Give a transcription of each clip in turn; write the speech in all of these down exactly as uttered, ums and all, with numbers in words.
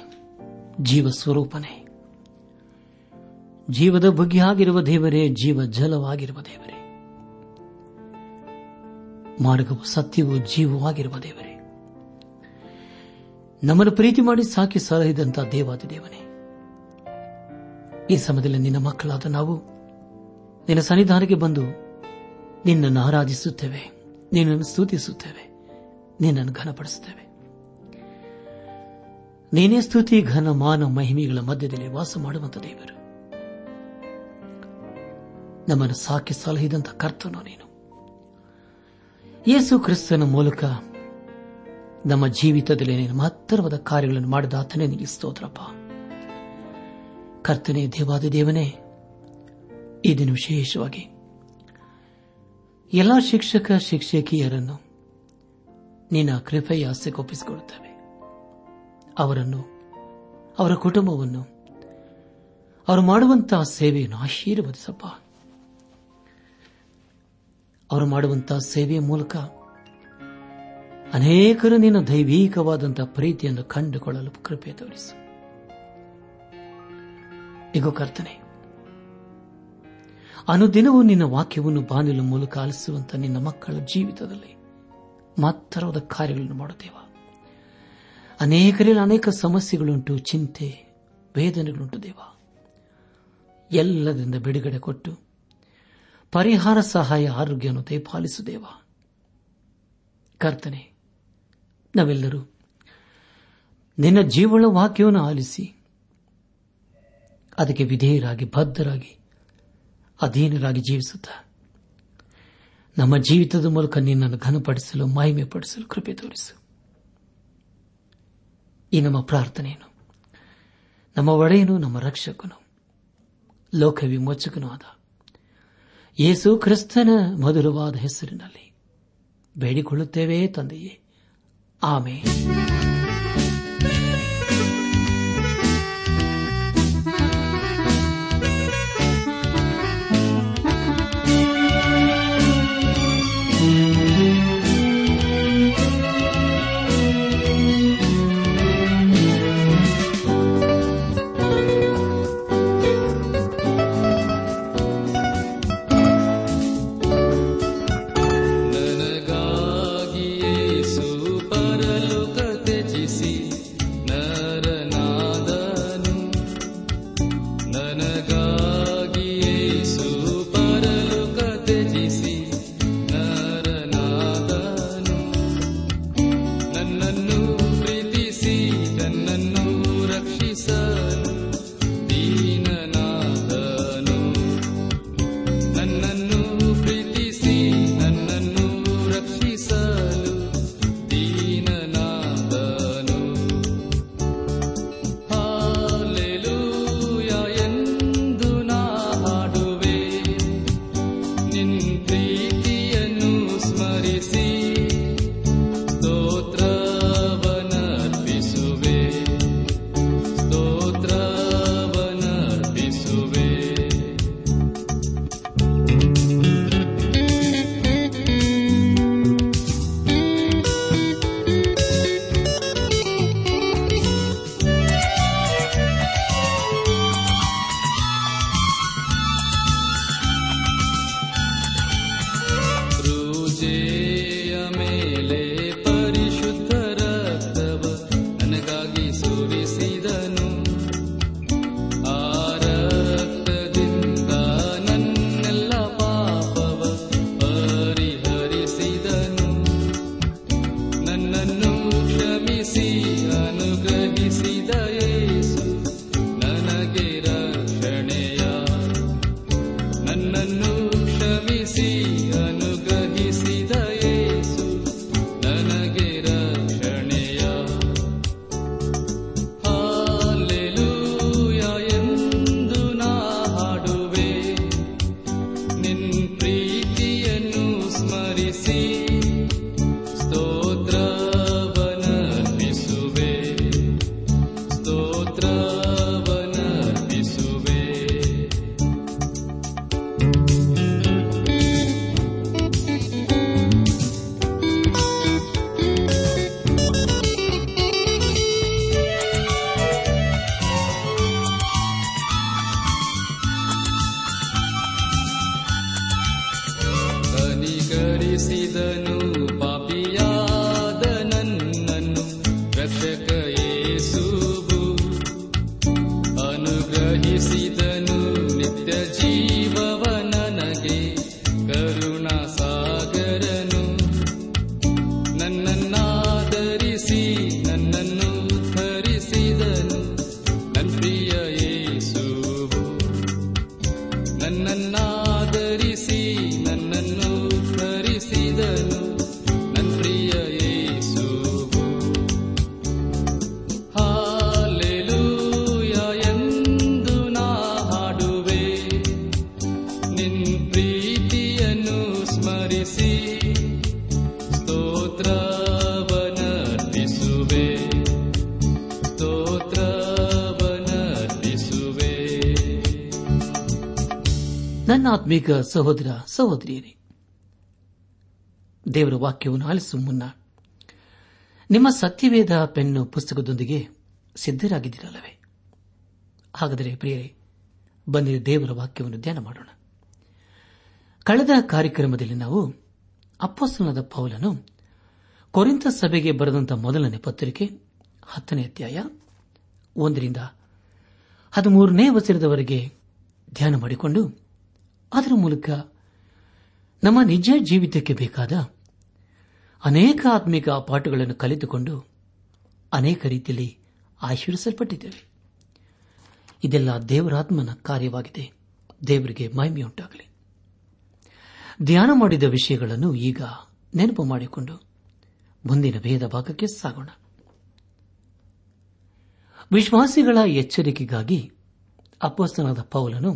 ಜೀವಸ್ವರೂಪನೇ, ಜೀವದ ಬಗ್ಗೆ ಆಗಿರುವ ದೇವರೇ, ಜೀವ ಜಲವಾಗಿರುವ ದೇವರೇ, ಮಾರ್ಗವು ಸತ್ಯವೂ ಜೀವವಾಗಿರುವ ದೇವರೇ, ನಮ್ಮನ್ನು ಪ್ರೀತಿ ಮಾಡಿ ಸಾಕಿ ಸಲಹಿದಂತಹ ದೇವಾದಿ ದೇವನೇ, ಈ ಸಮಯದಲ್ಲಿ ನಿನ್ನ ಮಕ್ಕಳಾದ ನಾವು ನಿನ್ನ ಸನ್ನಿಧಾನಕ್ಕೆ ಬಂದು ನಿನ್ನನ್ನು ಆರಾಧಿಸುತ್ತೇವೆ, ನಿನ್ನನ್ನು ಸ್ತುತಿಸುತ್ತೇವೆ, ನಿನ್ನನ್ನು ಘನಪಡಿಸುತ್ತೇವೆ. ನೀನೇ ಸ್ತುತಿ ಘನ ಮಾನ ಮಹಿಮೆಗಳ ಮಧ್ಯದಲ್ಲಿ ವಾಸ ಮಾಡುವಂತ ದೇವರು, ನಮ್ಮನ್ನು ಸಾಕಿ ಸಲಹಿದಂಥ ಕರ್ತನು ನೀನು. ಯೇಸು ಕ್ರಿಸ್ತನ ಮೂಲಕ ನಮ್ಮ ಜೀವಿತದಲ್ಲಿ ನೀನು ಮಹತ್ತರವಾದ ಕಾರ್ಯಗಳನ್ನು ಮಾಡಿದ ಆತನೇ ನಿನಗೆ ಸ್ತೋತ್ರಪ್ಪ. ಕರ್ತನೇ, ದೇವಾದಿ ದೇವನೇ, ಇದನ್ನು ವಿಶೇಷವಾಗಿ ಎಲ್ಲಾ ಶಿಕ್ಷಕ ಶಿಕ್ಷಕಿಯರನ್ನು ನಿನ್ನ ಕೃಪೆಯ ಆಸೆಗೆ ಒಪ್ಪಿಸಿಕೊಡುತ್ತೇವೆ. ಅವರನ್ನು, ಅವರ ಕುಟುಂಬವನ್ನು, ಅವರು ಮಾಡುವಂತಹ ಸೇವೆಯನ್ನು ಆಶೀರ್ವದಿಸಪ್ಪ. ಅವರು ಮಾಡುವಂತಹ ಸೇವೆಯ ಮೂಲಕ ಅನೇಕರು ನಿನ್ನ ದೈವಿಕವಾದಂತಹ ಪ್ರೀತಿಯನ್ನು ಕಂಡುಕೊಳ್ಳಲು ಕೃಪೆ ತೋರಿಸು. ಈಗೋ ಕರ್ತನೆ, ಅನುದಿನವೂ ನಿನ್ನ ವಾಕ್ಯವನ್ನು ಬಾನಿಲ ಮೂಲಕ ಆಲಿಸುವಂತ ನಿನ್ನ ಮಕ್ಕಳ ಜೀವಿತದಲ್ಲಿ ಮಹತ್ತರವಾದ ಕಾರ್ಯಗಳನ್ನು ಮಾಡುತ್ತೇವ. ಅನೇಕರಲ್ಲಿ ಅನೇಕ ಸಮಸ್ಯೆಗಳುಂಟು, ಚಿಂತೆ, ವೇದನೆಗಳುಂಟು ದೇವ. ಎಲ್ಲದಿಂದ ಬಿಡುಗಡೆ ಕೊಟ್ಟು ಪರಿಹಾರ, ಸಹಾಯ, ಆರೋಗ್ಯವನ್ನು ದಯಪಾಲಿಸು ದೇವ. ಕರ್ತನೆ, ನಾವೆಲ್ಲರೂ ನಿನ್ನ ಜೀವನ ವಾಕ್ಯವನ್ನು ಆಲಿಸಿ ಅದಕ್ಕೆ ವಿಧೇಯರಾಗಿ, ಬದ್ಧರಾಗಿ, ಅಧೀನರಾಗಿ ಜೀವಿಸುತ್ತ ನಮ್ಮ ಜೀವಿತದ ಮೂಲಕ ನಿನ್ನನ್ನು ಘನಪಡಿಸಲು, ಮಹಿಮೆ ಪಡಿಸಲು ಕೃಪೆ ತೋರಿಸು. ಈ ನಮ್ಮ ಪ್ರಾರ್ಥನೆಯನ್ನು ನಮ್ಮ ಒಡೆಯನು, ನಮ್ಮ ರಕ್ಷಕನು, ಲೋಕ ವಿಮೋಚಕನೂ ಆದ ಯೇಸು ಕ್ರಿಸ್ತನ ಮಧುರವಾದ ಹೆಸರಿನಲ್ಲಿ ಬೇಡಿಕೊಳ್ಳುತ್ತೇವೆ ತಂದೆಯೇ, ಆಮೆನ್. ನನಗಾಗಿ ಯೇಸು ಪರಲೋಕಕ್ಕೆ ರಕ್ಷಿಸಿದನು ಪಾಪಿಯಾದ ನನ್ನನ್ನು ರಕ್ಷಕ ಯೇಸುವು ಅನುಗ್ರಹಿಸಿದನು ನಿತ್ಯ ಜೀವವ ನನಗೆ ಕರುಣಾ ಸಾಗರನು ನನ್ನನ್ನಾದರಿಸಿ ನನ್ನನ್ನು ಧರಿಸಿದನು ನಂಬಿಯ ಯೇಸುವು ನನ್ನನ್ನಾದರಿಸಿ ನನ್ನನ್ನು ಧರಿಸಿದನು ನಂಬಿಯ ಯೇಸುವು ಹಾಲೆಲೂಯಾ ಎಂದು ನಾ ಹಾಡುವೆ ನಿನ್ ಪ್ರೀತಿಯನ್ನು ಸ್ಮರಿಸಿ ಸ್ತೋತ್ರ ನನ್ನ ಆತ್ಮೀಕ ಸಹೋದರ ಸಹೋದರಿಯರೇ, ದೇವರ ವಾಕ್ಯವನ್ನು ಆಲಿಸುವ ಮುನ್ನ ನಿಮ್ಮ ಸತ್ಯವೇದ ಪೆನ್ನು ಪುಸ್ತಕದೊಂದಿಗೆ ಸಿದ್ದರಾಗಿದ್ದಿರಲ್ಲವೇ? ಹಾಗಾದರೆ ಪ್ರಿಯರೇ, ಬನ್ನಿರಿ ದೇವರ ವಾಕ್ಯವನ್ನು ಧ್ಯಾನ ಮಾಡೋಣ. ಕಳೆದ ಕಾರ್ಯಕ್ರಮದಲ್ಲಿ ನಾವು ಅಪೊಸ್ತಲನಾದ ಪೌಲನು ಕೊರಿಂಥ ಸಭೆಗೆ ಬರೆದಂತಹ ಮೊದಲನೇ ಪತ್ರಿಕೆ ಹತ್ತನೇ ಅಧ್ಯಾಯ ಒಂದರಿಂದ ಹದಿಮೂರನೇ ವಚನದವರೆಗೆ ಧ್ಯಾನ ಮಾಡಿಕೊಂಡು ಅದರ ಮೂಲಕ ನಮ್ಮ ನಿಜ ಜೀವಿತಕ್ಕೆ ಬೇಕಾದ ಅನೇಕ ಆತ್ಮಿಕ ಪಾಠಗಳನ್ನು ಕಲಿತುಕೊಂಡು ಅನೇಕ ರೀತಿಯಲ್ಲಿ ಆಶೀರ್ವಿಸಲ್ಪಟ್ಟಿದ್ದೇವೆ. ಇದೆಲ್ಲ ದೇವರಾತ್ಮನ ಕಾರ್ಯವಾಗಿದೆ. ದೇವರಿಗೆ ಮಹಿಮೆಯುಂಟಾಗಲಿ. ಧ್ಯಾನ ಮಾಡಿದ ವಿಷಯಗಳನ್ನು ಈಗ ನೆನಪು ಮಾಡಿಕೊಂಡು ಮುಂದಿನ ಭೇದ ಭಾಗಕ್ಕೆ ಸಾಗೋಣ. ವಿಶ್ವಾಸಿಗಳ ಎಚ್ಚರಿಕೆಗಾಗಿ ಅಪೊಸ್ತಲನಾದ ಪೌಲನು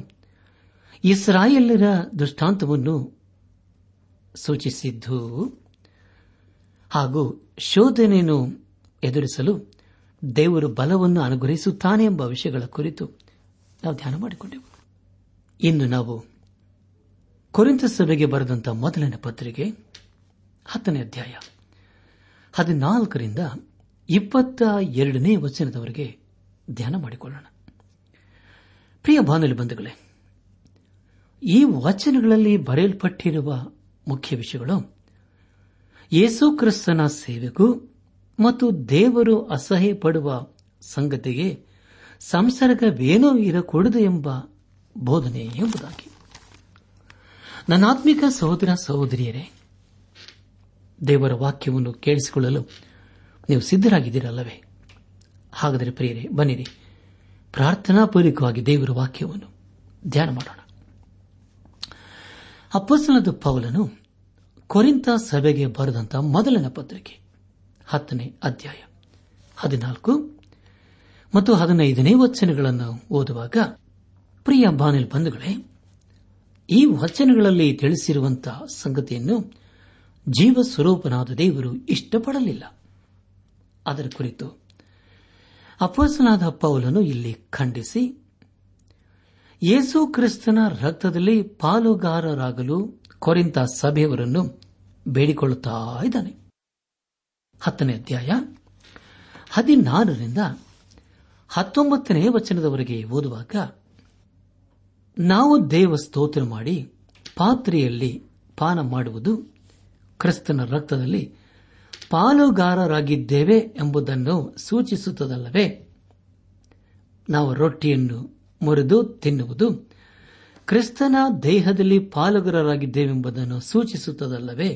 ಇಸ್ರಾಯೇಲರ ದೃಷ್ಟಾಂತವನ್ನು ಸೂಚಿಸಿದ್ದು ಹಾಗೂ ಶೋಧನೆಯನ್ನು ಎದುರಿಸಲು ದೇವರು ಬಲವನ್ನು ಅನುಗ್ರಹಿಸುತ್ತಾನೆ ಎಂಬ ವಿಷಯಗಳ ಕುರಿತು ನಾವು ಧ್ಯಾನ ಮಾಡಿಕೊಂಡೆವು. ಇಂದು ನಾವು ಕೊರಿಂಥ ಸಭೆಗೆ ಬರೆದಂತಹ ಮೊದಲನೇ ಪತ್ರಿಕೆ ಹತ್ತನೇ ಅಧ್ಯಾಯ ಹದಿನಾಲ್ಕರಿಂದ ಇಪ್ಪತ್ತ ಎರಡನೇ ವಚನದವರೆಗೆ ಧ್ಯಾನ ಮಾಡಿಕೊಳ್ಳೋಣ. ಪ್ರಿಯ ಬಾನುಲಿ ಬಂಧುಗಳೇ, ಈ ವಚನಗಳಲ್ಲಿ ಬರೆಯಲ್ಪಟ್ಟಿರುವ ಮುಖ್ಯ ವಿಷಯಗಳು ಯೇಸು ಕ್ರಿಸ್ತನ ಸೇವೆಗೂ ಮತ್ತು ದೇವರು ಅಸಹ್ಯ ಪಡುವ ಸಂಗತಿಗೆ ಸಂಸರ್ಗವೇನೂ ಇರಕೂಡದು ಎಂಬ ಬೋಧನೆ ಎಂಬುದಾಗಿ. ನನ್ನಾತ್ಮಿಕ ಸಹೋದರ ಸಹೋದರಿಯರೇ, ದೇವರ ವಾಕ್ಯವನ್ನು ಕೇಳಿಸಿಕೊಳ್ಳಲು ನೀವು ಸಿದ್ದರಾಗಿದ್ದೀರಲ್ಲವೇ? ಹಾಗಾದರೆ ಪ್ರಿಯರೇ, ಬನ್ನಿರಿ ಪ್ರಾರ್ಥನಾಪೂರ್ವಕವಾಗಿ ದೇವರ ವಾಕ್ಯವನ್ನು ಧ್ಯಾನ ಮಾಡೋಣ. ಅಪೊಸ್ತಲನಾದ ಪೌಲನು ಕೊರಿಂಥ ಸಭೆಗೆ ಬರೆದಂತಹ ಮೊದಲನೇ ಪತ್ರಿಕೆ ಹತ್ತನೇ ಅಧ್ಯಾಯ ಹದಿನಾಲ್ಕು ಮತ್ತು ಹದಿನೈದನೇ ವಚನಗಳನ್ನು ಓದುವಾಗ, ಪ್ರಿಯ ಬಾನಿಲ್ ಬಂಧುಗಳೇ, ಈ ವಚನಗಳಲ್ಲಿ ತಿಳಿಸಿರುವಂತಹ ಸಂಗತಿಯನ್ನು ಜೀವಸ್ವರೂಪನಾದ ದೇವರು ಇಷ್ಟಪಡಲಿಲ್ಲ. ಅದರ ಕುರಿತು ಅಪೊಸ್ತಲನಾದ ಪೌಲನು ಇಲ್ಲಿ ಖಂಡಿಸಿ ಯೇಸು ಕ್ರಿಸ್ತನ ರಕ್ತದಲ್ಲಿ ಪಾಲುಗಾರರಾಗಲು ಕೊರಿಂಥ ಸಭೆಯವರನ್ನು ಬೇಡಿಕೊಳ್ಳುತ್ತಾ ಇದ್ದಾನೆ. ಹತ್ತನೇ ಅಧ್ಯಾಯ ಹದಿನಾರರಿಂದ ಹತ್ತೊಂಬತ್ತನೇ ವಚನದವರೆಗೆ ಓದುವಾಗ, ನಾವು ದೇವ ಸ್ತೋತ್ರ ಮಾಡಿ ಪಾತ್ರೆಯಲ್ಲಿ ಪಾನ ಮಾಡುವುದು ಕ್ರಿಸ್ತನ ರಕ್ತದಲ್ಲಿ ಪಾಲುಗಾರರಾಗಿದ್ದೇವೆ ಎಂಬುದನ್ನು ಸೂಚಿಸುತ್ತದಲ್ಲವೇ? ನಾವು ರೊಟ್ಟಿಯನ್ನು ಮುರಿದು ತಿನ್ನುವುದು ಕ್ರಿಸ್ತನ ದೇಹದಲ್ಲಿ ಪಾಲುಗಾರರಾಗಿದ್ದೇವೆಂಬುದನ್ನು ಸೂಚಿಸುತ್ತದಲ್ಲವೇ?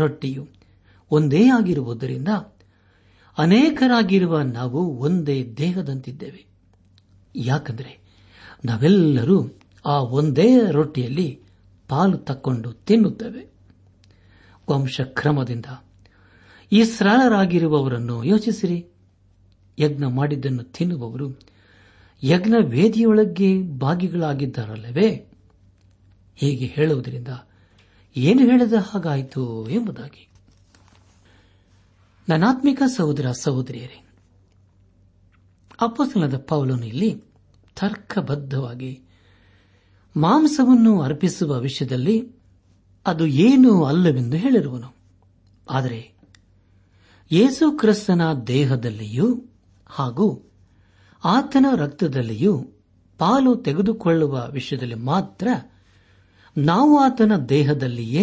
ರೊಟ್ಟಿಯು ಒಂದೇ ಆಗಿರುವುದರಿಂದ ಅನೇಕರಾಗಿರುವ ನಾವು ಒಂದೇ ದೇಹದಂತಿದ್ದೇವೆ, ಯಾಕಂದರೆ ನಾವೆಲ್ಲರೂ ಆ ಒಂದೇ ರೊಟ್ಟಿಯಲ್ಲಿ ಪಾಲು ತಕ್ಕೊಂಡು ತಿನ್ನುತ್ತೇವೆ. ವಂಶಕ್ರಮದಿಂದ ಇಸ್ರಾಯೇಲರಾಗಿರುವವರನ್ನು ಯೋಚಿಸಿರಿ. ಯಜ್ಞ ಮಾಡಿದ್ದನ್ನು ತಿನ್ನುವವರು ಯಜ್ಞ ವೇದಿಯೊಳಗೆ ಭಾಗಿಗಳಾಗಿದ್ದಾರಲ್ಲವೇ? ಹೀಗೆ ಹೇಳುವುದರಿಂದ ಏನು ಹೇಳಿದ ಹಾಗಾಯಿತು ಎಂಬುದಾಗಿ. ನನ್ನಾತ್ಮಿಕ ಸಹೋದರ ಸಹೋದರಿಯರೇ, ಅಪೊಸ್ತಲನಾದ ಪೌಲನು ಇಲ್ಲಿ ತರ್ಕಬದ್ಧವಾಗಿ ಮಾಂಸವನ್ನು ಅರ್ಪಿಸುವ ವಿಷಯದಲ್ಲಿ ಅದು ಏನೂ ಅಲ್ಲವೆಂದು ಹೇಳಿರುವನು. ಆದರೆ ಯೇಸು ಕ್ರಿಸ್ತನ ದೇಹದಲ್ಲಿಯೂ ಹಾಗೂ ಆತನ ರಕ್ತದಲ್ಲಿಯೂ ಪಾಲು ತೆಗೆದುಕೊಳ್ಳುವ ವಿಷಯದಲ್ಲಿ ಮಾತ್ರ ನಾವು ಆತನ ದೇಹದಲ್ಲಿಯೇ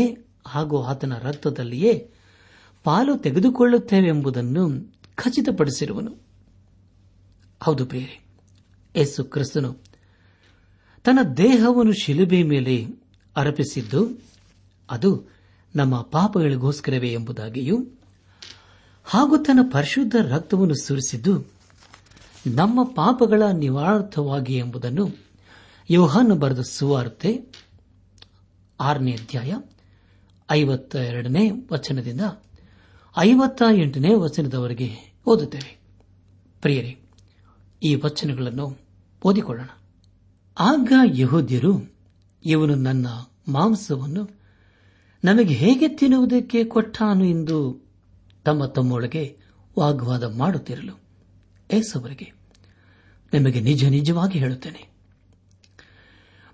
ಹಾಗೂ ಆತನ ರಕ್ತದಲ್ಲಿಯೇ ಪಾಲು ತೆಗೆದುಕೊಳ್ಳುತ್ತೇವೆಂಬುದನ್ನು ಖಚಿತಪಡಿಸಿರುವನು. ಹೌದು ಪ್ರಿಯರೇ, ಯೇಸು ಕ್ರಿಸ್ತನು ತನ್ನ ದೇಹವನ್ನು ಶಿಲುಬೆ ಮೇಲೆ ಅರ್ಪಿಸಿದ್ದು ಅದು ನಮ್ಮ ಪಾಪಗಳಿಗೋಸ್ಕರವೇ ಎಂಬುದಾಗಿಯೂ, ಹಾಗೂ ತನ್ನ ಪರಿಶುದ್ಧ ರಕ್ತವನ್ನು ಸುರಿಸಿದ್ದು ನಮ್ಮ ಪಾಪಗಳ ನಿವಾರಣಾರ್ಥವಾಗಿ ಎಂಬುದನ್ನು ಯೋಹಾನ ಬರೆದ ಸುವಾರ್ತೆ ಆರನೇ ಅಧ್ಯಾಯ ಐವತ್ತ ಎರಡನೇ ವಚನದಿಂದ ಐವತ್ತ ಎಂಟನೇ ವಚನದವರೆಗೆ ಓದುತ್ತೇವೆ. ಪ್ರಿಯರೇ, ಈ ವಚನಗಳನ್ನು ಓದಿಕೊಳ್ಳೋಣ. ಆಗ ಯೆಹೂದ್ಯರು, ಇವನು ನನ್ನ ಮಾಂಸವನ್ನು ನಮಗೆ ಹೇಗೆ ತಿನ್ನುವುದಕ್ಕೆ ಕೊಟ್ಟಾನು ಎಂದು ತಮ್ಮ ತಮ್ಮೊಳಗೆ ವಾಗ್ವಾದ ಮಾಡುತ್ತಿರಲು ಏಸುವರೆಗೆ, ನಿಮಗೆ ನಿಜ ನಿಜವಾಗಿ ಹೇಳುತ್ತೇನೆ,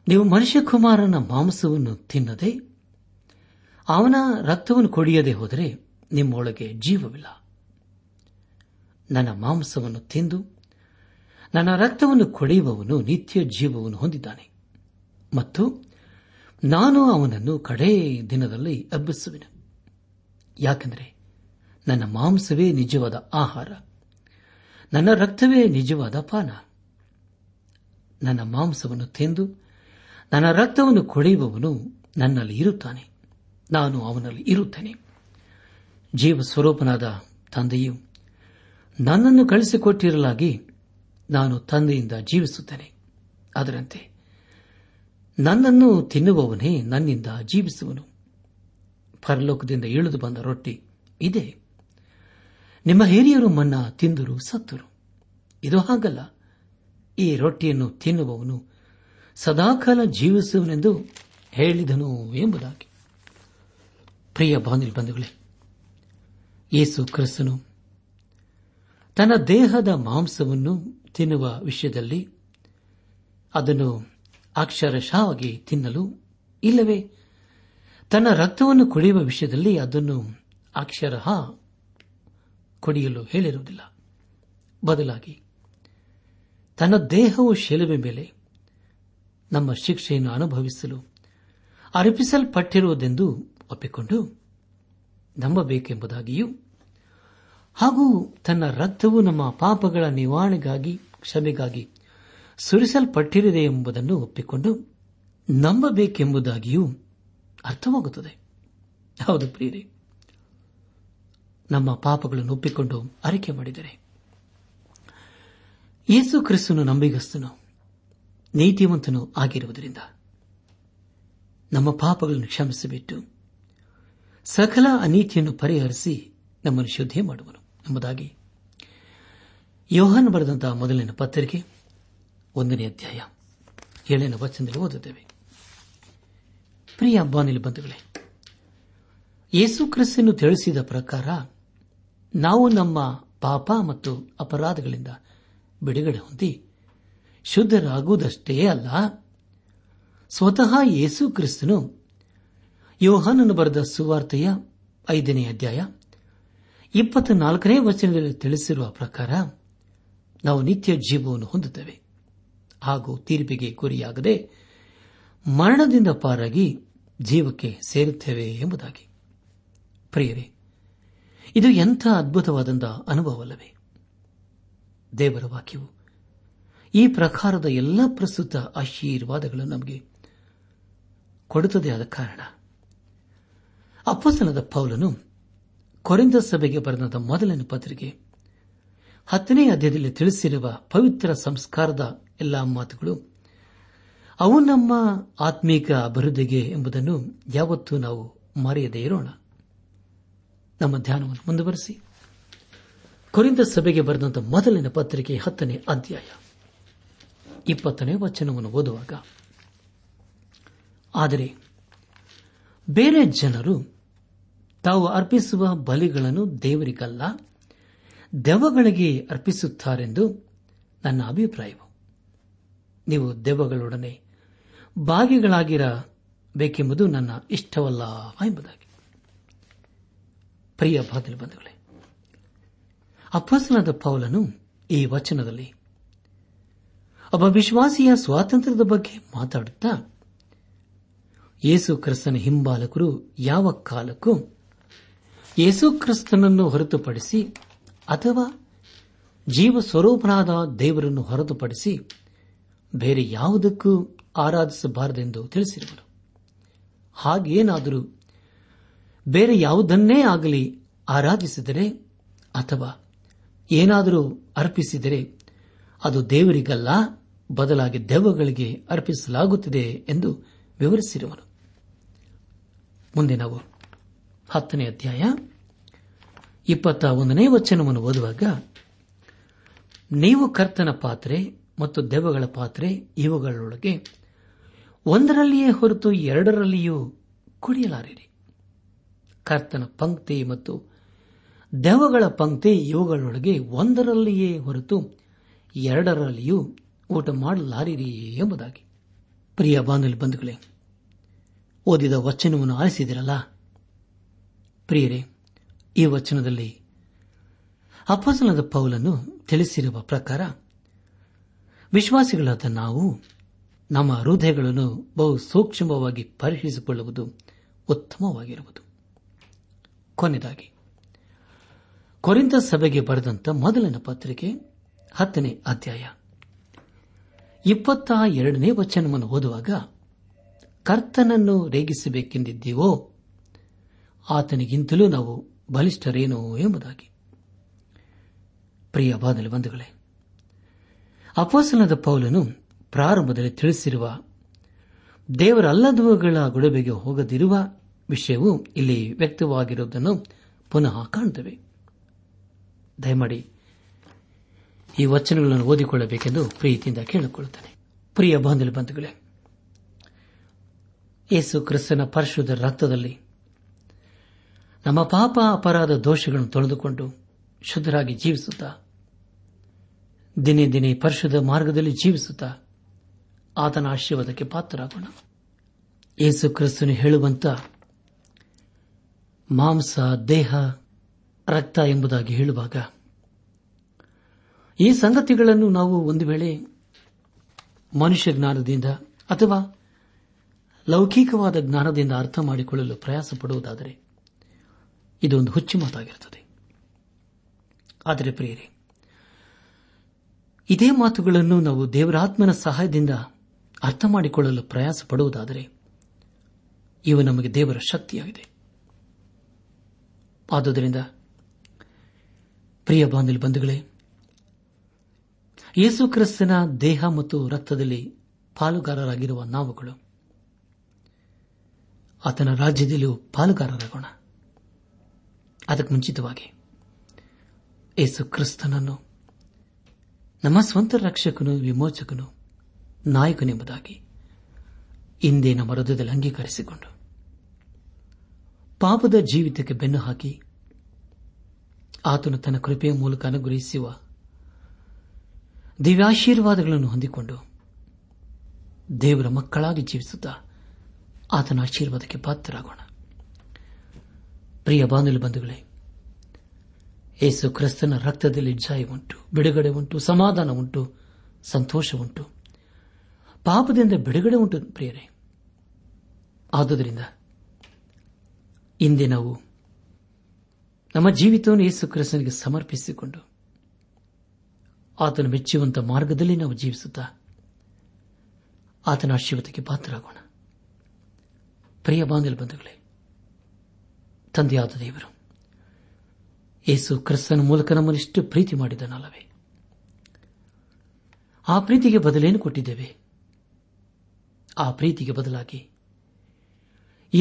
ನೀವು ಮನುಷ್ಯಕುಮಾರನ ಮಾಂಸವನ್ನು ತಿನ್ನದೆ ಅವನ ರಕ್ತವನ್ನು ಕುಡಿಯದೆ ಹೋದರೆ ನಿಮ್ಮೊಳಗೆ ಜೀವವಿಲ್ಲ. ನನ್ನ ಮಾಂಸವನ್ನು ತಿಂದು ನನ್ನ ರಕ್ತವನ್ನು ಕುಡಿಯುವವನು ನಿತ್ಯ ಜೀವವನ್ನು ಹೊಂದಿದ್ದಾನೆ, ಮತ್ತು ನಾನು ಅವನನ್ನು ಕಡೇ ದಿನದಲ್ಲಿ ಎಬ್ಬಿಸುವೆನು. ಯಾಕೆಂದರೆ ನನ್ನ ಮಾಂಸವೇ ನಿಜವಾದ ಆಹಾರ, ನನ್ನ ರಕ್ತವೇ ನಿಜವಾದ ಪಾನ. ನನ್ನ ಮಾಂಸವನ್ನು ತಿಂದು ನನ್ನ ರಕ್ತವನ್ನು ಕುಡಿಯುವವನು ನನ್ನಲ್ಲಿ ಇರುತ್ತಾನೆ, ನಾನು ಅವನಲ್ಲಿ ಇರುತ್ತೇನೆ. ಜೀವ ಸ್ವರೂಪನಾದ ತಂದೆಯು ನನ್ನನ್ನು ಕಳಿಸಿಕೊಟ್ಟಿರಲಾಗಿ ನಾನು ತಂದೆಯಿಂದ ಜೀವಿಸುತ್ತೇನೆ. ಅದರಂತೆ ನನ್ನನ್ನು ತಿನ್ನುವವನೇ ನನ್ನಿಂದ ಜೀವಿಸುವನು. ಪರಲೋಕದಿಂದ ಇಳಿದು ಬಂದ ರೊಟ್ಟಿ ಇದೇ. ನಿಮ್ಮ ಹಿರಿಯರು ಮನ್ನ ತಿಂದರು ಸತ್ತರು. ಇದು ಹಾಗಲ್ಲ, ಈ ರೊಟ್ಟಿಯನ್ನು ತಿನ್ನುವವನು ಸದಾಕಾಲ ಜೀವಿಸುವನೆಂದು ಹೇಳಿದನು ಎಂಬುದಾಗಿ. ಪ್ರಿಯ ಬಾಂಧವರೇ, ಯೇಸು ಕ್ರಿಸ್ತನು ತನ್ನ ದೇಹದ ಮಾಂಸವನ್ನು ತಿನ್ನುವ ವಿಷಯದಲ್ಲಿ ಅದನ್ನು ಅಕ್ಷರಶಃವಾಗಿ ತಿನ್ನಲು, ಇಲ್ಲವೇ ತನ್ನ ರಕ್ತವನ್ನು ಕುಡಿಯುವ ವಿಷಯದಲ್ಲಿ ಅದನ್ನು ಅಕ್ಷರಃ ಕುಡಿಯಲು ಹೇಳಿರುವುದಿಲ್ಲ. ಬದಲಾಗಿ ತನ್ನ ದೇಹವು ಶಿಲುಬೆ ಮೇಲೆ ನಮ್ಮ ಶಿಕ್ಷೆಯನ್ನು ಅನುಭವಿಸಲು ಅರ್ಪಿಸಲ್ಪಟ್ಟಿರುವುದೆಂದು ಒಪ್ಪಿಕೊಂಡು ನಂಬಬೇಕೆಂಬುದಾಗಿಯೂ, ಹಾಗೂ ತನ್ನ ರಕ್ತವು ನಮ್ಮ ಪಾಪಗಳ ನಿವಾರಣೆಗಾಗಿ ಕ್ಷಮೆಗಾಗಿ ಸುರಿಸಲ್ಪಟ್ಟಿರಿದೆ ಎಂಬುದನ್ನು ಒಪ್ಪಿಕೊಂಡು ನಂಬಬೇಕೆಂಬುದಾಗಿಯೂ ಅರ್ಥವಾಗುತ್ತದೆ. ಹೌದು ಪ್ರಿಯರೇ, ನಮ್ಮ ಪಾಪಗಳನ್ನು ಒಪ್ಪಿಕೊಂಡು ಅರಿಕೆ ಮಾಡಿದರೆ ಯೇಸು ಕ್ರಿಸ್ತನು ನಂಬಿಗಸ್ತನು ನೀತಿವಂತನು ಆಗಿರುವುದರಿಂದ ನಮ್ಮ ಪಾಪಗಳನ್ನು ಕ್ಷಮಿಸಿಬಿಟ್ಟು ಸಕಲ ಅನೀತಿಯನ್ನು ಪರಿಹರಿಸಿ ನಮ್ಮನ್ನು ಶುದ್ಧಿ ಮಾಡುವನು ಎಂಬುದಾಗಿ ಯೋಹಾನ ಬರೆದಂತಹ ಮೊದಲಿನ ಪತ್ರಿಕೆ ಒಂದನೇ ಅಧ್ಯಾಯ ಏಳನೇ ವಚನದಲ್ಲಿ ಓದುತ್ತೇವೆ. ಪ್ರಿಯ ಬಾನಿಲಿ ಬಂಧುಗಳೇ, ಯೇಸು ಕ್ರಿಸ್ತನು ತಿಳಿಸಿದ ಪ್ರಕಾರ ನಾವು ನಮ್ಮ ಪಾಪ ಮತ್ತು ಅಪರಾಧಗಳಿಂದ ಬಿಡುಗಡೆ ಹೊಂದಿ ಶುದ್ಧರಾಗುವುದಷ್ಟೇ ಅಲ್ಲ, ಸ್ವತಃ ಯೇಸು ಕ್ರಿಸ್ತನು ಯೋಹಾನನು ಬರೆದ ಸುವಾರ್ತೆಯ ಐದನೇ ಅಧ್ಯಾಯ ಇಪ್ಪತ್ನಾಲ್ಕನೇ ವಚನದಲ್ಲಿ ತಿಳಿಸಿರುವ ಪ್ರಕಾರ ನಾವು ನಿತ್ಯ ಜೀವವನ್ನು ಹೊಂದುತ್ತೇವೆ, ಹಾಗೂ ತೀರ್ಪಿಗೆ ಗುರಿಯಾಗದೆ ಮರಣದಿಂದ ಪಾರಾಗಿ ಜೀವಕ್ಕೆ ಸೇರುತ್ತೇವೆ ಎಂಬುದಾಗಿ. ಪ್ರಿಯರೇ, ಇದು ಎಂಥ ಅದ್ಭುತವಾದಂಥ ಅನುಭವವಲ್ಲವೇ? ದೇವರ ವಾಕ್ಯವು ಈ ಪ್ರಕಾರದ ಎಲ್ಲ ಪ್ರಸ್ತುತ ಆಶೀರ್ವಾದಗಳನ್ನು ನಮಗೆ ಕೊಡುತ್ತದೆ. ಆದ ಕಾರಣ ಅಪೊಸ್ತಲನಾದ ಪೌಲನು ಕೊರಿಂಥ ಸಭೆಗೆ ಬರೆದ ಮೊದಲನೇ ಪತ್ರಿಕೆ ಹತ್ತನೇ ಅಧ್ಯಾಯದಲ್ಲಿ ತಿಳಿಸಿರುವ ಪವಿತ್ರ ಸಂಸ್ಕಾರದ ಎಲ್ಲಾ ಮಾತುಗಳು ಅವು ನಮ್ಮ ಆತ್ಮೀಕ ಅಭಿವೃದ್ಧಿಗೆ ಎಂಬುದನ್ನು ಯಾವತ್ತೂ ನಾವು ಮರೆಯದೇ ಇರೋಣ. ನಮ್ಮ ಧ್ಯಾನವನ್ನು ಮುಂದುವರೆಸಿ ಕೊರಿಂಥ ಸಭೆಗೆ ಬರೆದಂಥ ಮೊದಲಿನ ಪತ್ರಿಕೆ ಹತ್ತನೇ ಅಧ್ಯಾಯ ಇಪ್ಪತ್ತನೇ ವಚನವನ್ನು ಓದುವಾಗ, ಆದರೆ ಬೇರೆ ಜನರು ತಾವು ಅರ್ಪಿಸುವ ಬಲಿಗಳನ್ನು ದೇವರಿಗಲ್ಲ ದೆವ್ವಗಳಿಗೆ ಅರ್ಪಿಸುತ್ತಾರೆಂದು ನನ್ನ ಅಭಿಪ್ರಾಯವು. ನೀವು ದೆವ್ವಗಳೊಡನೆ ಭಾಗಿಗಳಾಗಿರಬೇಕೆಂಬುದು ನನ್ನ ಇಷ್ಟವಲ್ಲ ಎಂಬುದಾಗಿ. ಪ್ರಿಯ ಬಾಧಲು ಬಂಧುಗಳೇ, ಅಪೊಸ್ತಲನಾದ ಪೌಲನು ಈ ವಚನದಲ್ಲಿ ಒಬ್ಬ ವಿಶ್ವಾಸಿಯ ಸ್ವಾತಂತ್ರ್ಯದ ಬಗ್ಗೆ ಮಾತಾಡುತ್ತಾ ಯೇಸು ಕ್ರಿಸ್ತನ ಹಿಂಬಾಲಕರು ಯಾವ ಕಾಲಕ್ಕೂ ಯೇಸು ಕ್ರಿಸ್ತನನ್ನು ಹೊರತುಪಡಿಸಿ ಅಥವಾ ಜೀವ ಸ್ವರೂಪನಾದ ದೇವರನ್ನು ಹೊರತುಪಡಿಸಿ ಬೇರೆ ಯಾವುದಕ್ಕೂ ಆರಾಧಿಸಬಾರದೆಂದು ತಿಳಿಸಿರುವರು. ಹಾಗೇನಾದರೂ ಬೇರೆ ಯಾವುದನ್ನೇ ಆಗಲಿ ಆರಾಧಿಸಿದರೆ ಅಥವಾ ಏನಾದರೂ ಅರ್ಪಿಸಿದರೆ ಅದು ದೇವರಿಗಲ್ಲ, ಬದಲಾಗಿ ದೆವ್ವಗಳಿಗೆ ಅರ್ಪಿಸಲಾಗುತ್ತಿದೆ ಎಂದು ವಿವರಿಸಿರುವನು. ಮುಂದೆ ನಾವು ಹತ್ತನೇ ಅಧ್ಯಾಯ ಇಪ್ಪತ್ತ ಒಂದನೇ ವಚನವನ್ನು ಓದುವಾಗ, ನೀವು ಕರ್ತನ ಪಾತ್ರೆ ಮತ್ತು ದೆವ್ವಗಳ ಪಾತ್ರೆ, ಇವುಗಳೊಳಗೆ ಒಂದರಲ್ಲಿಯೇ ಹೊರತು ಎರಡರಲ್ಲಿಯೂ ಕುಡಿಯಲಾರಿರಿ. ಕರ್ತನ ಪಂಕ್ತಿ ಮತ್ತು ದೆವ್ವಗಳ ಪಂಕ್ತಿ ಇವುಗಳೊಳಗೆ ಒಂದರಲ್ಲಿಯೇ ಹೊರತು ಎರಡರಲ್ಲಿಯೂ ಊಟ ಮಾಡಲಾರಿರಿ ಎಂಬುದಾಗಿ. ಪ್ರಿಯ ಬಾಂಧವ ಬಂಧುಗಳೇ, ಓದಿದ ವಚನವನ್ನು ಆಲಿಸಿದಿರಲ್ಲ ಪ್ರಿಯರೇ, ಈ ವಚನದಲ್ಲಿ ಅಪೊಸ್ತಲನಾದ ಪೌಲನು ತಿಳಿಸಿರುವ ಪ್ರಕಾರ ವಿಶ್ವಾಸಿಗಳಾದ ನಾವು ನಮ್ಮ ಹೃದಯಗಳನ್ನು ಬಹು ಸೂಕ್ಷ್ಮವಾಗಿ ಪರೀಕ್ಷಿಸಿಕೊಳ್ಳುವುದು ಉತ್ತಮವಾಗಿರುವುದು. ಕೊನೆಯದಾಗಿ ಕೊರಿಂಥ ಸಭೆಗೆ ಬರೆದಂತ ಮೊದಲನೇ ಪತ್ರಿಕೆ ಹತ್ತನೇ ಅಧ್ಯಾಯ ಇಪ್ಪತ್ತ ಎರಡನೇ ವಚನವನ್ನು ಓದುವಾಗ, ಕರ್ತನನ್ನು ರೇಗಿಸಬೇಕೆಂದಿದ್ದೀವೋ ಆತನಿಗಿಂತಲೂ ನಾವು ಬಲಿಷ್ಠರೇನೋ ಎಂಬುದಾಗಿ. ಪ್ರಿಯ ಬಾಂಧವ ಬಂಧುಗಳೇ, ಅಪೊಸ್ತಲನಾದ ಪೌಲನು ಪ್ರಾರಂಭದಲ್ಲಿ ತಿಳಿಸಿರುವ ದೇವರಲ್ಲದವುಗಳ ಗೊಡವೆಗೆ ಹೋಗದಿರುವ ವಿಷಯವು ಇಲ್ಲಿ ವ್ಯಕ್ತವಾಗಿರುವುದನ್ನು ಪುನಃ ಕಾಣುತ್ತೇವೆ. ದಯಮಾಡಿ ಈ ವಚನಗಳನ್ನು ಓದಿಕೊಳ್ಳಬೇಕೆಂದು ಪ್ರೀತಿಯಿಂದ ಕೇಳಿಕೊಳ್ಳುತ್ತೇನೆ. ಪ್ರಿಯ ಬಾಂಧವ ಬಂಧುಗಳೇ, ಯೇಸು ಕ್ರಿಸ್ತನ ಪರಿಶುದ್ಧ ರಕ್ತದಲ್ಲಿ ನಮ್ಮ ಪಾಪ ಅಪರಾಧ ದೋಷಗಳನ್ನು ತೊಳೆದುಕೊಂಡು ಶುದ್ಧರಾಗಿ ಜೀವಿಸುತ್ತಾ, ದಿನೇ ದಿನೇ ಪರಿಶುದ್ಧ ಮಾರ್ಗದಲ್ಲಿ ಜೀವಿಸುತ್ತಾ ಆತನ ಆಶೀರ್ವಾದಕ್ಕೆ ಪಾತ್ರರಾಗೋಣ. ಯೇಸು ಕ್ರಿಸ್ತನು ಹೇಳುವಂತ ಮಾಂಸ, ದೇಹ, ರಕ್ತ ಎಂಬುದಾಗಿ ಹೇಳುವಾಗ ಈ ಸಂಗತಿಗಳನ್ನು ನಾವು ಒಂದು ವೇಳೆ ಮನುಷ್ಯ ಜ್ಞಾನದಿಂದ ಅಥವಾ ಲೌಕಿಕವಾದ ಜ್ಞಾನದಿಂದ ಅರ್ಥ ಮಾಡಿಕೊಳ್ಳಲು ಪ್ರಯಾಸ ಪಡುವುದಾದರೆ ಇದೊಂದು ಹುಚ್ಚು ಮಾತಾಗಿರುತ್ತದೆ. ಆದರೆ ಪ್ರಿಯರೇ, ಇದೇ ಮಾತುಗಳನ್ನು ನಾವು ದೇವರಾತ್ಮನ ಸಹಾಯದಿಂದ ಅರ್ಥ ಮಾಡಿಕೊಳ್ಳಲು ಪ್ರಯಾಸ ಪಡುವುದಾದರೆ ಇವು ನಮಗೆ ದೇವರ ಶಕ್ತಿಯಾಗಿದೆ. ಆದುದರಿಂದ ಪ್ರಿಯ ಬಾಂಧವ ಬಂಧುಗಳೇ, ಯೇಸು ಕ್ರಿಸ್ತನ ದೇಹ ಮತ್ತು ರಕ್ತದಲ್ಲಿ ಪಾಲುಗಾರರಾಗಿರುವ ನಾವುಗಳು ಆತನ ರಾಜ್ಯದಲ್ಲಿಯೂ ಪಾಲುಗಾರರಾಗೋಣ. ಅದಕ್ಕೆ ಮುಂಚಿತವಾಗಿ ಯೇಸು ಕ್ರಿಸ್ತನನ್ನು ನಮ್ಮ ಸ್ವಂತ ರಕ್ಷಕನು, ವಿಮೋಚಕನು, ನಾಯಕನೆಂಬುದಾಗಿ ಇಂದೇ ನಮ್ಮ ಹೃದಯದಲ್ಲಿ ಅಂಗೀಕರಿಸಿಕೊಂಡು ಪಾಪದ ಜೀವಿತಕ್ಕೆ ಬೆನ್ನು ಹಾಕಿ ಆತನು ತನ್ನ ಕೃಪೆಯ ಮೂಲಕ ಅನುಗ್ರಹಿಸುವ ದಿವ್ಯಾಶೀರ್ವಾದಗಳನ್ನು ಹೊಂದಿಕೊಂಡು ದೇವರ ಮಕ್ಕಳಾಗಿ ಜೀವಿಸುತ್ತಾ ಆತನ ಆಶೀರ್ವಾದಕ್ಕೆ ಪಾತ್ರರಾಗೋಣ. ಪ್ರಿಯ ಬಾಂಧವ ಬಂಧುಗಳೇ, ಯೇಸು ಕ್ರಿಸ್ತನ ರಕ್ತದಲ್ಲಿ ಜಯ ಉಂಟು, ಬಿಡುಗಡೆ ಉಂಟು, ಸಮಾಧಾನ ಉಂಟು, ಸಂತೋಷ ಉಂಟು, ಪಾಪದಿಂದ ಬಿಡುಗಡೆ ಉಂಟು ಪ್ರಿಯರೇ. ಆದುದರಿಂದ ಇಂದೇ ನಾವು ನಮ್ಮ ಜೀವಿತವನ್ನು ಯೇಸು ಕ್ರಿಸ್ತನಿಗೆ ಸಮರ್ಪಿಸಿಕೊಂಡು ಆತನ ಮೆಚ್ಚುವಂತಹ ಮಾರ್ಗದಲ್ಲಿ ನಾವು ಜೀವಿಸುತ್ತಾ ಆತನ ಆಶೀರ್ವಾದಕ್ಕೆ ಪಾತ್ರರಾಗೋಣ. ಪ್ರಿಯ ಬಾಂಧವ ಬಂಧುಗಳೇ, ತಂದೆಯಾದ ದೇವರು ಯೇಸು ಕ್ರಿಸ್ತನ ಮೂಲಕ ನಮ್ಮನ್ನಿಷ್ಟು ಪ್ರೀತಿ ಮಾಡಿದನಲ್ಲವೇ? ಆ ಪ್ರೀತಿಗೆ ಬದಲೇನು ಕೊಟ್ಟಿದ್ದೇವೆ? ಆ ಪ್ರೀತಿಗೆ ಬದಲಾಗಿ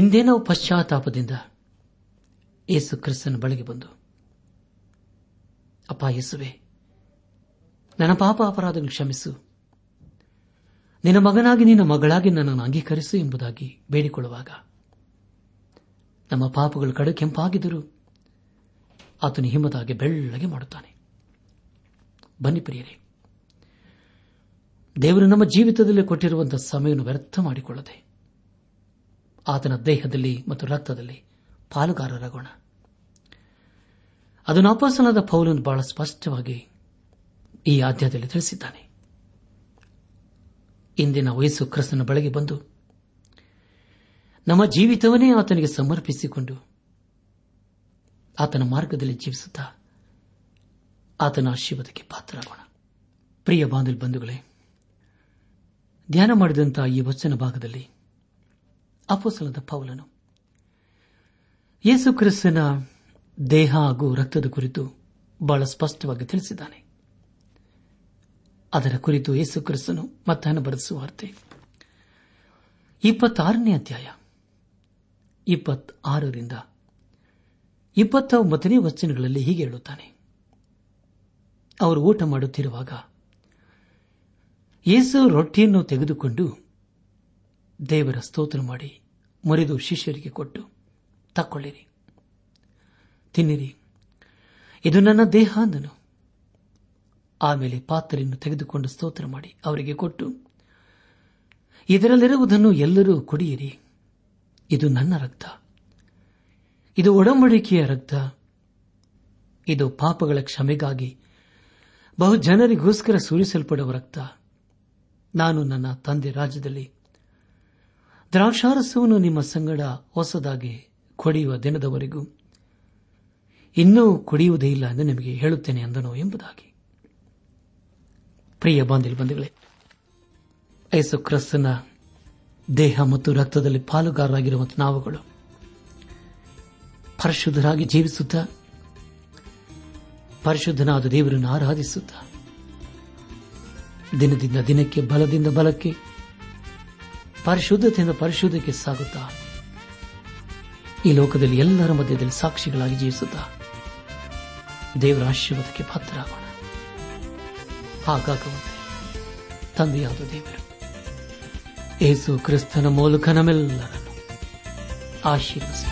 ಇಂದೇ ನಾವು ಪಶ್ಚಾತ್ತಾಪದಿಂದ ಯೇಸು ಕ್ರಿಸ್ತನ ಬಳಿಗೆ ಬಂದು, ಅಪ್ಪ ಯೇಸುವೆ, ನನ್ನ ಪಾಪ ಅಪರಾಧಗಳನ್ನು ಕ್ಷಮಿಸು, ನಿನ್ನ ಮಗನಾಗಿ ನಿನ್ನ ಮಗಳಾಗಿ ನನ್ನನ್ನು ಅಂಗೀಕರಿಸು ಎಂಬುದಾಗಿ ಬೇಡಿಕೊಳ್ಳುವಾಗ ನಮ್ಮ ಪಾಪಗಳು ಕಡು ಕೆಂಪಾಗಿದ್ದರು ಆತನು ಹಿಮದಾಗೆ ಬೆಳ್ಳಗೆ ಮಾಡುತ್ತಾನೆ. ಬನ್ನಿ ಪ್ರಿಯರೇ, ದೇವರು ನಮ್ಮ ಜೀವಿತದಲ್ಲಿ ಕೊಟ್ಟಿರುವಂತಹ ಸಮಯವನ್ನು ವ್ಯರ್ಥ ಮಾಡಿಕೊಳ್ಳದೆ ಆತನ ದೇಹದಲ್ಲಿ ಮತ್ತು ರಕ್ತದಲ್ಲಿ ಪಾಲುಗಾರರಾಗೋಣ. ಅದನ್ನು ಅಪೊಸ್ತಲನಾದ ಪೌಲನು ಬಹಳ ಸ್ಪಷ್ಟವಾಗಿ ಈ ಅಧ್ಯಾಯದಲ್ಲಿ ತಿಳಿಸಿದ್ದಾನೆ. ಇಂದಿನ ಯೇಸು ಕ್ರಿಸ್ತನ ಬಳಿಗೆ ಬಂದು ನಮ್ಮ ಜೀವಿತವನ್ನೇ ಆತನಿಗೆ ಸಮರ್ಪಿಸಿಕೊಂಡು ಆತನ ಮಾರ್ಗದಲ್ಲಿ ಜೀವಿಸುತ್ತಾ ಆತನ ಆಶೀರ್ವಾದಕ್ಕೆ ಪಾತ್ರರಾಗೋಣ. ಪ್ರಿಯ ಬಾಂಧವ ಬಂಧುಗಳೇ, ಧ್ಯಾನ ಮಾಡಿದಂತಹ ಈ ವಚನ ಭಾಗದಲ್ಲಿ ಅಪೊಸ್ತಲನಾದ ಪೌಲನು ಯೇಸು ಕ್ರಿಸ್ತನ ದೇಹ ಹಾಗೂ ರಕ್ತದ ಕುರಿತು ಬಹಳ ಸ್ಪಷ್ಟವಾಗಿ ತಿಳಿಸಿದ್ದಾನೆ. ಅದರ ಕುರಿತು ಯೇಸು ಕ್ರಿಸ್ತನು ಮತ್ತಾಯನ ಬರೆದ ಸುವಾರ್ತೆ ಇಪ್ಪತ್ತಾರನೇ ಅಧ್ಯಾಯ ಇಪ್ಪತ್ತಾರರಿಂದ ಇಪ್ಪತ್ತ ಒಂಬತ್ತನೇ ವಚನಗಳಲ್ಲಿ ಹೀಗೆ ಹೇಳುತ್ತಾನೆ. ಅವರು ಊಟ ಮಾಡುತ್ತಿರುವಾಗ ಯೇಸು ರೊಟ್ಟಿಯನ್ನು ತೆಗೆದುಕೊಂಡು ದೇವರ ಸ್ತೋತ್ರ ಮಾಡಿ ಮುರಿದು ಶಿಷ್ಯರಿಗೆ ಕೊಟ್ಟು, ತಕ್ಕೊಳ್ಳಿರಿ, ತಿನ್ನಿರಿ, ಇದು ನನ್ನ ದೇಹ ಅಂದನು. ಆಮೇಲೆ ಪಾತ್ರೆಯನ್ನು ತೆಗೆದುಕೊಂಡು ಸ್ತೋತ್ರ ಮಾಡಿ ಅವರಿಗೆ ಕೊಟ್ಟು, ಇದರಲ್ಲಿರುವುದನ್ನು ಎಲ್ಲರೂ ಕುಡಿಯಿರಿ, ಇದು ನನ್ನ ರಕ್ತ, ಇದು ಒಡಂಬಡಿಕೆಯ ರಕ್ತ, ಇದು ಪಾಪಗಳ ಕ್ಷಮೆಗಾಗಿ ಬಹು ಜನರಿಗೋಸ್ಕರ ಸುರಿಸಲ್ಪಡುವ ರಕ್ತ. ನಾನು ನನ್ನ ತಂದೆ ರಾಜ್ಯದಲ್ಲಿ ದ್ರಾಕ್ಷಾರಸವನ್ನು ನಿಮ್ಮ ಸಂಗಡ ಹೊಸದಾಗಿ ಕುಡಿಯುವ ದಿನದವರೆಗೂ ಇನ್ನೂ ಕುಡಿಯುವುದೇ ಇಲ್ಲ ಎಂದು ನಿಮಗೆ ಹೇಳುತ್ತೇನೆ ಎಂದನು ಎಂಬುದಾಗಿ. ಪ್ರಿಯ ಬಾಂಧವರೇ, ಯೇಸು ಕ್ರಿಸ್ತನ ದೇಹ ಮತ್ತು ರಕ್ತದಲ್ಲಿ ಪಾಲುಗಾರರಾಗಿರುವಂತಹ ನಾವುಗಳು ಪರಿಶುದ್ಧರಾಗಿ ಜೀವಿಸುತ್ತಾ ಪರಿಶುದ್ಧನಾದ ದೇವರನ್ನು ಆರಾಧಿಸುತ್ತಾ ದಿನದಿಂದ ದಿನಕ್ಕೆ, ಬಲದಿಂದ ಬಲಕ್ಕೆ, ಪರಿಶುದ್ಧತೆಯಿಂದ ಪರಿಶುದ್ಧಕ್ಕೆ ಸಾಗುತ್ತಾ ಈ ಲೋಕದಲ್ಲಿ ಎಲ್ಲರ ಮಧ್ಯದಲ್ಲಿ ಸಾಕ್ಷಿಗಳಾಗಿ ಜೀವಿಸುತ್ತಾ ದೇವರ ಆಶೀರ್ವಾದಕ್ಕೆ ಪಾತ್ರರಾಗೋಣ. ಹಾಗಾಗುವಂತೆ ತಂದೆಯಾದ ದೇವರು ಯೇಸು ಕ್ರಿಸ್ತನ ಮೂಲಕ ನಮ್ಮೆಲ್ಲರನ್ನು ಆಶೀರ್ವದಿಸಿ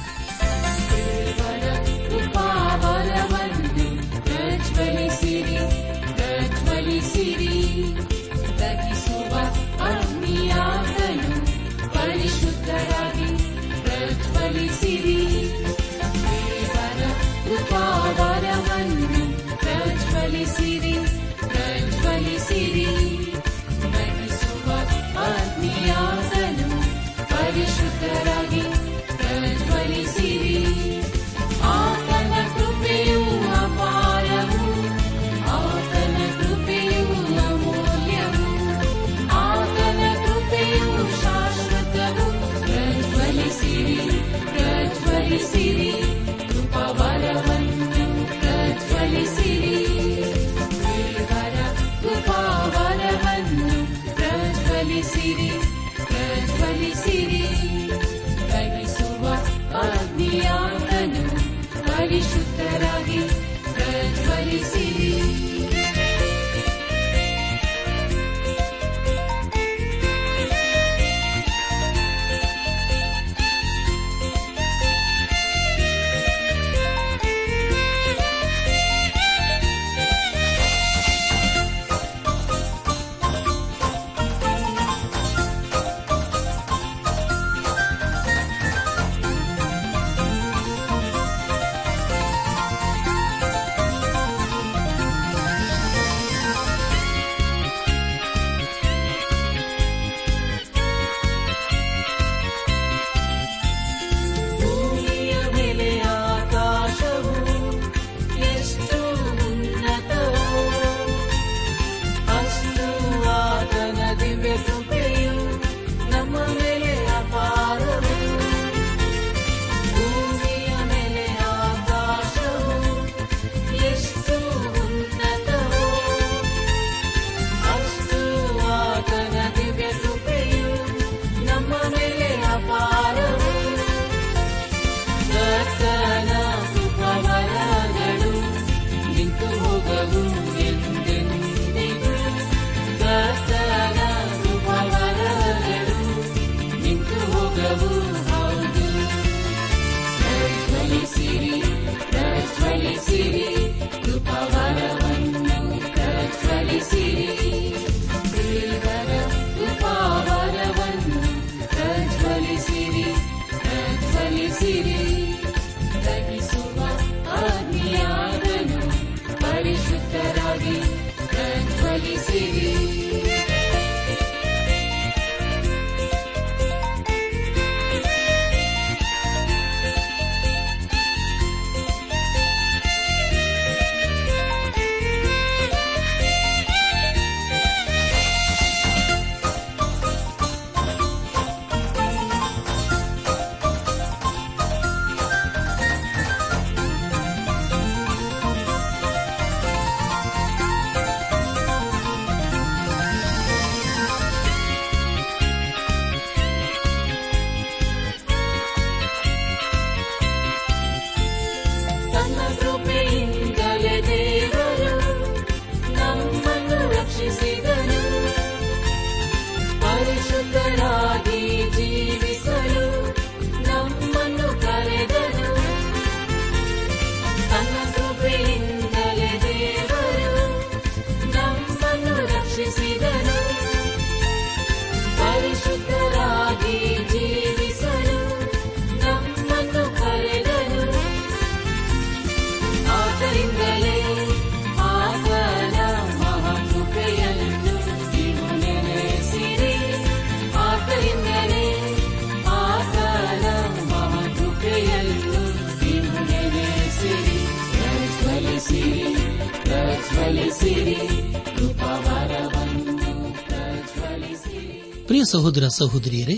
ಪ್ರಿಯ ಸಹೋದರ ಸಹೋದರಿಯರೇ,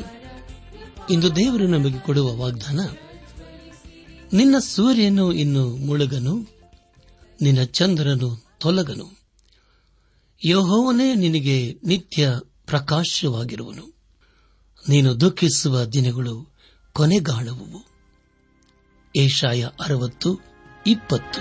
ಇಂದು ದೇವರು ನಮಗೆ ಕೊಡುವ ವಾಗ್ದಾನ, ನಿನ್ನ ಸೂರ್ಯನು ಇನ್ನು ಮುಳುಗನು, ನಿನ್ನ ಚಂದ್ರನು ತೊಲಗನು, ಯೆಹೋವನೇ ನಿನಗೆ ನಿತ್ಯ ಪ್ರಕಾಶವಾಗಿರುವನು, ನೀನು ದುಃಖಿಸುವ ದಿನಗಳು ಕೊನೆಗಾಣುವು. ಏಷಾಯ ಅರವತ್ತು ಇಪ್ಪತ್ತು.